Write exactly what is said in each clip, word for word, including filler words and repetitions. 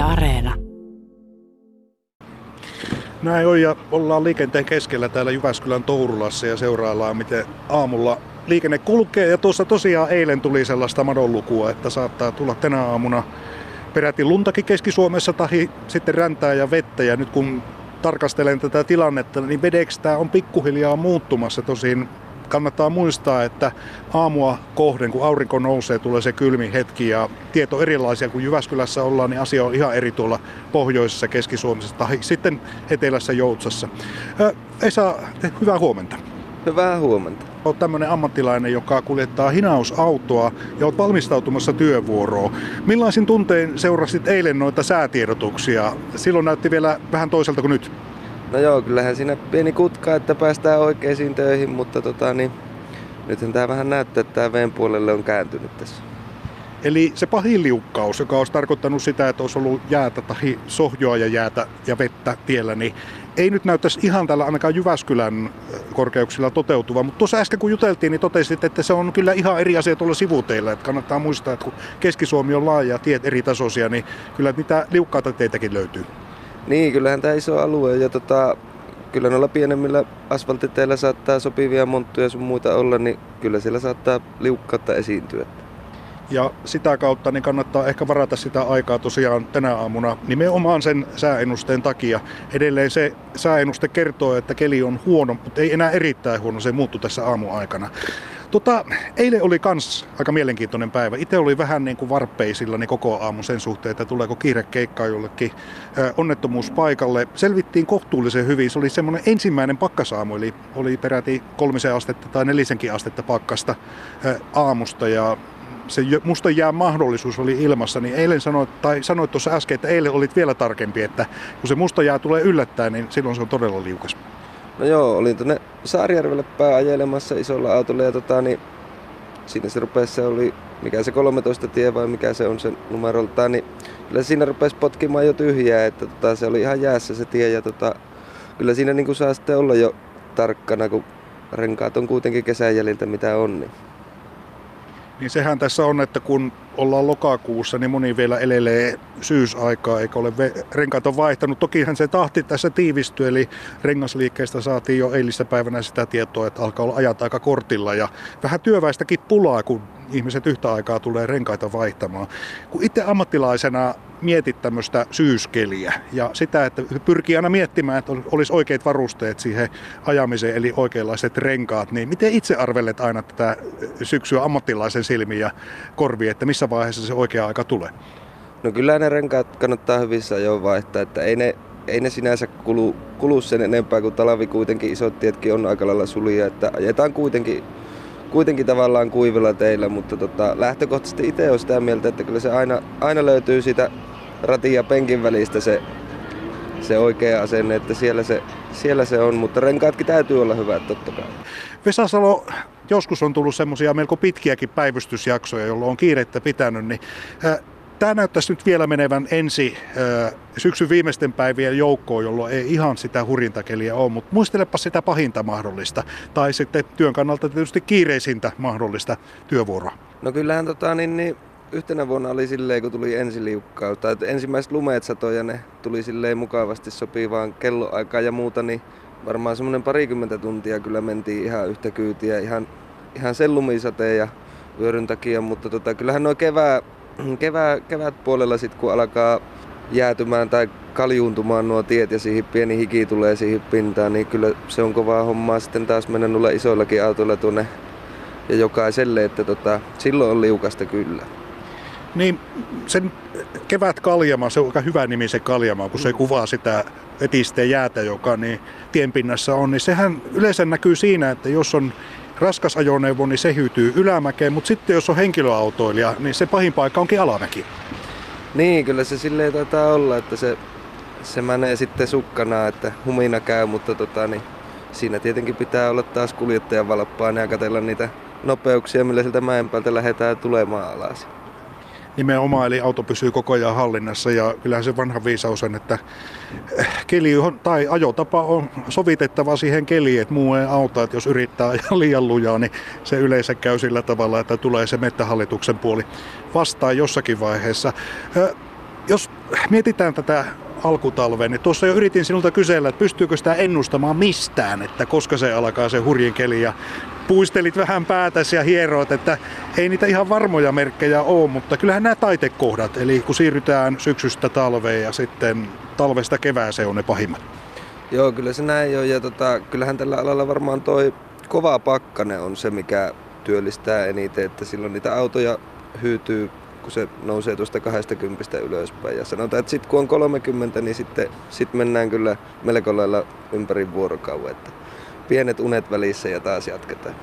Yle Areena. Näin on ja ollaan liikenteen keskellä täällä Jyväskylän Tourulassa ja seuraillaan miten aamulla liikenne kulkee. Ja tuossa tosiaan eilen tuli sellaista madonlukua, että saattaa tulla tänä aamuna peräti luntakin Keski-Suomessa tai sitten räntää ja vettä. Ja nyt kun tarkastelen tätä tilannetta, niin vedeksi tämä on pikkuhiljaa muuttumassa. Tosin kannattaa muistaa, että aamua kohden, kun aurinko nousee, tulee se kylmin hetki ja tiet on erilaisia. Kun Jyväskylässä ollaan, niin asia on ihan eri tuolla pohjoisessa Keski-Suomessa tai sitten etelässä Joutsassa. Esa, hyvää huomenta. Hyvää huomenta. Olet tämmöinen ammattilainen, joka kuljettaa hinausautoa ja olet valmistautumassa työvuoroon. Millaisin tuntein seurasit eilen noita säätiedotuksia? Silloin näytti vielä vähän toiselta kuin nyt. No joo, kyllähän siinä pieni kutka, että päästään oikeisiin töihin, mutta tota, niin, nythän tämä vähän näyttää, että tämä veen puolelle on kääntynyt tässä. Eli se pahin liukkaus, joka olisi tarkoittanut sitä, että olisi ollut jäätä tai sohjoa ja jäätä ja vettä tiellä, niin ei nyt näyttäisi ihan täällä ainakaan Jyväskylän korkeuksilla toteutuva. Mutta tuossa äsken kun juteltiin, niin totesit, että se on kyllä ihan eri asia tuolla sivuteillä. Että kannattaa muistaa, että kun Keski-Suomi on laaja ja tiet eri tasoisia, niin kyllä niitä liukkaita teitäkin löytyy. Niin, kyllähän tämä iso alue ja tota, kyllä noilla pienemmillä asfaltiteillä saattaa sopivia monttuja sun muita olla, niin kyllä siellä saattaa liukkautta esiintyä. Ja sitä kautta niin kannattaa ehkä varata sitä aikaa tosiaan tänä aamuna nimenomaan sen sääennusteen takia. Edelleen se sääennuste kertoo, että keli on huono, mutta ei enää erittäin huono, se muuttui tässä aamuaikana. Tota, eilen oli kans aika mielenkiintoinen päivä. Itse oli vähän niin kuin varpeisilla niin koko aamu sen suhteen, että tuleeko kiire keikkaa jollekin onnettomuuspaikalle. Selvittiin kohtuullisen hyvin. Se oli semmoinen ensimmäinen pakkasaamu, eli oli peräti kolmisen astetta tai nelisenkin astetta pakkasta aamusta ja se mustan jään mahdollisuus oli ilmassa, niin eilen sanoit, tai sanoit tuossa äsken, että eilen olit vielä tarkempi, että kun se musta jää tulee yllättäen, niin silloin se on todella liukas. No joo, olin tuonne Saarijärvelle päin ajelemassa isolla autolla ja tota, niin siinä se rupesi, se oli, mikä se kolmetoista tie vai mikä se on se numerolta, niin kyllä siinä rupesi potkimaan jo tyhjää, että tota, se oli ihan jäässä se tie ja tota, kyllä siinä niin kuin saa sitten olla jo tarkkana, kun renkaat on kuitenkin kesän jäljiltä mitä on, niin. Niin sehän tässä on, että kun ollaan lokakuussa, niin moni vielä elelee syysaikaa eikä ole ve- renkaat on vaihtanut. Tokihan se tahti tässä tiivistyy, eli rengasliikkeestä saatiin jo eilistä päivänä sitä tietoa, että alkaa olla ajat aika kortilla. Ja vähän työväistäkin pulaa, kun ihmiset yhtä aikaa tulee renkaita vaihtamaan. Kun itse ammattilaisena mietit tämmöistä syyskeliä ja sitä, että pyrkii aina miettimään, että olisi oikeat varusteet siihen ajamiseen, eli oikeanlaiset renkaat, niin miten itse arvelet aina tätä syksyä ammattilaisen silmiin ja korviin, että missä vaiheessa se oikea aika tulee? No kyllä ne renkaat kannattaa hyvissä ajoin vaihtaa, että ei ne, ei ne sinänsä kulu, kulu sen enempää, kun talvi kuitenkin isot tietkin on aika lailla sulia, että ajetaan kuitenkin Kuitenkin tavallaan kuivilla teillä, mutta tota, lähtökohtaisesti itse on sitä mieltä, että kyllä se aina, aina löytyy sitä ratin ja penkin välistä se, se oikea asenne, että siellä se, siellä se on, mutta renkaatkin täytyy olla hyvät totta kai. Vesa Salo, joskus on tullut semmoisia melko pitkiäkin päivystysjaksoja, jolloin on kiirettä pitänyt, niin äh, tämä näyttäisi nyt vielä menevän ensi äh, syksyn viimeisten päivien joukkoon, jolloin ei ihan sitä hurintakeliä ole, mutta muistelepa sitä pahinta mahdollista tai sitten työn kannalta tietysti kiireisintä mahdollista työvuoroa. No kyllähän tota, niin, niin, yhtenä vuonna oli silleen, kun tuli ensiliukkaus, tai ensimmäiset lumeet satoi ja ne tuli silleen mukavasti sopivaan kelloaikaan ja muuta, niin varmaan semmoinen parikymmentä tuntia kyllä mentiin ihan yhtä kyytiä, ihan, ihan sen lumisateen ja vyöryn takia, mutta tota, kyllähän nuo kevää, kevää, kevät puolella sitten kun alkaa jäätymään tai kaljuuntumaan nuo tiet ja siihen pieni hiki tulee siihen pintaan, niin kyllä se on kovaa hommaa sitten taas mennä noilla isoillakin autoilla tuonne ja jokaiselle, että tota, silloin on liukasta kyllä. Niin sen kevätkaljama, se on aika hyvä nimi se kaljama, kun se kuvaa sitä vetisteen jäätä, joka niin tienpinnassa on, niin sehän yleensä näkyy siinä, että jos on raskas ajoneuvo, niin se hyytyy ylämäkeen, mutta sitten jos on henkilöautoilija, niin se pahin paikka onkin alamäki. Niin, kyllä se silleen taitaa olla, että se, se menee sitten sukkana, että humina käy, mutta tota, niin siinä tietenkin pitää olla taas kuljettajan valppaana ja katsella niitä nopeuksia, millä sieltä mäen päältä lähdetään tulemaan alas. Nimenomaan, eli auto pysyy koko ajan hallinnassa ja kyllähän se vanha viisaus on, että keli tai ajotapa on sovitettava siihen keliin, että muu ei auta, että jos yrittää ajaa liian lujaa, niin se yleensä käy sillä tavalla, että tulee se mettähallituksen puoli vastaan jossakin vaiheessa. Jos mietitään tätä alkutalvea, niin tuossa jo yritin sinulta kysellä, että pystyykö sitä ennustamaan mistään, että koska se alkaa se hurjin keli, ja puistelit vähän päätäsi ja hieroit, että ei niitä ihan varmoja merkkejä ole, mutta kyllähän nämä taitekohdat, eli kun siirrytään syksystä talveen ja sitten talvesta kevääseen on ne pahimmat. Joo, kyllä se näin on, ja tota, kyllähän tällä alalla varmaan toi kova pakkanen on se, mikä työllistää eniten, että silloin niitä autoja hyytyy, kun se nousee tuosta kaksikymmentä ylöspäin. Ja sanotaan, että sitten kun on kolmekymmentä, niin sitten sit mennään kyllä melko lailla ympäri vuorokauden. Että pienet unet välissä ja taas jatketaan.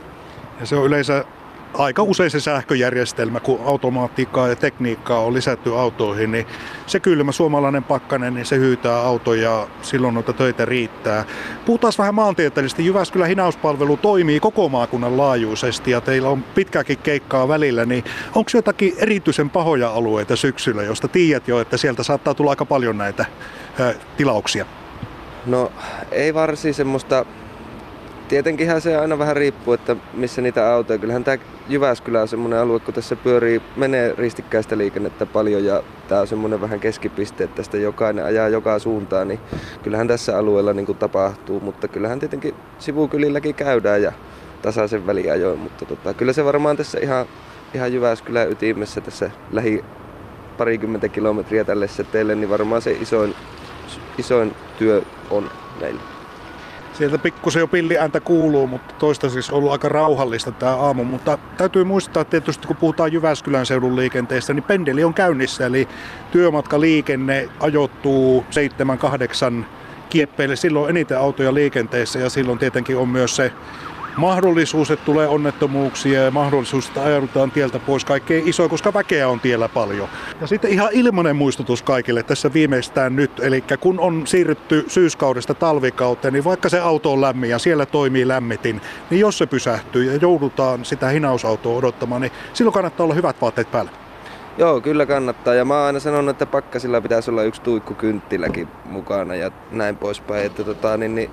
Ja se on yleensä aika usein se sähköjärjestelmä, kun automaattiikkaa ja tekniikkaa on lisätty autoihin, niin se kylmä suomalainen pakkanen, niin se hyytää autoja ja silloin noita töitä riittää. Puhutaan vähän maantieteellisesti. Jyväskylän hinauspalvelu toimii koko maakunnan laajuisesti ja teillä on pitkäkin keikkaa välillä, niin onko jotakin erityisen pahoja alueita syksyllä, josta tiedät jo, että sieltä saattaa tulla aika paljon näitä ö, tilauksia? No ei varsin semmoista. Tietenkinhän se aina vähän riippuu, että missä niitä autoja. Kyllähän tämä Jyväskylä on semmoinen alue, kun tässä pyörii, menee ristikkäistä liikennettä paljon ja tämä on semmoinen vähän keskipiste, että tästä jokainen ajaa joka suuntaan, niin kyllähän tässä alueella niin kuin tapahtuu, mutta kyllähän tietenkin sivukylilläkin käydään ja tasaisen väliajoin, mutta tota, kyllä se varmaan tässä ihan, ihan Jyväskylän ytimessä tässä lähi parikymmentä kilometriä tälle seteelle, niin varmaan se isoin, isoin työ on näillä. Sieltä pikkusen jo pilliääntä kuuluu, mutta toistaiseksi on ollut aika rauhallista tämä aamu. Mutta täytyy muistaa tietysti, kun puhutaan Jyväskylän seudun liikenteestä, niin pendeli on käynnissä. Eli työmatkaliikenne ajoittuu seitsemän kahdeksan kieppeille. Silloin on eniten autoja liikenteessä ja silloin tietenkin on myös se mahdollisuus, että tulee onnettomuuksia ja mahdollisuus, että ajaudutaan tieltä pois. Kaikkein isoin, koska väkeä on tiellä paljon. Ja sitten ihan ilmainen muistutus kaikille tässä viimeistään nyt. Eli kun on siirrytty syyskaudesta talvikauteen, niin vaikka se auto on lämmin ja siellä toimii lämmitin, niin jos se pysähtyy ja joudutaan sitä hinausautoa odottamaan, niin silloin kannattaa olla hyvät vaatteet päällä. Joo, kyllä kannattaa. Ja mä oon aina sanonut, että pakkasilla pitäisi olla yksi tuikkukynttiläkin mukana ja näin poispäin. Että tota, niin, niin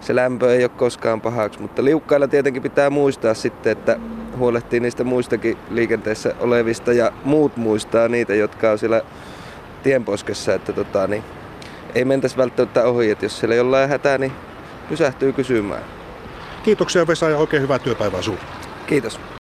se lämpö ei ole koskaan pahaksi, mutta liukkailla tietenkin pitää muistaa sitten, että huolehtii niistä muistakin liikenteessä olevista ja muut muistaa niitä, jotka on siellä tienposkessa, että tota, niin ei mentäisi välttämättä ohi, että jos siellä jollain hätää, niin pysähtyy kysymään. Kiitoksia Vesa ja oikein hyvää työpäivää sinulle. Kiitos.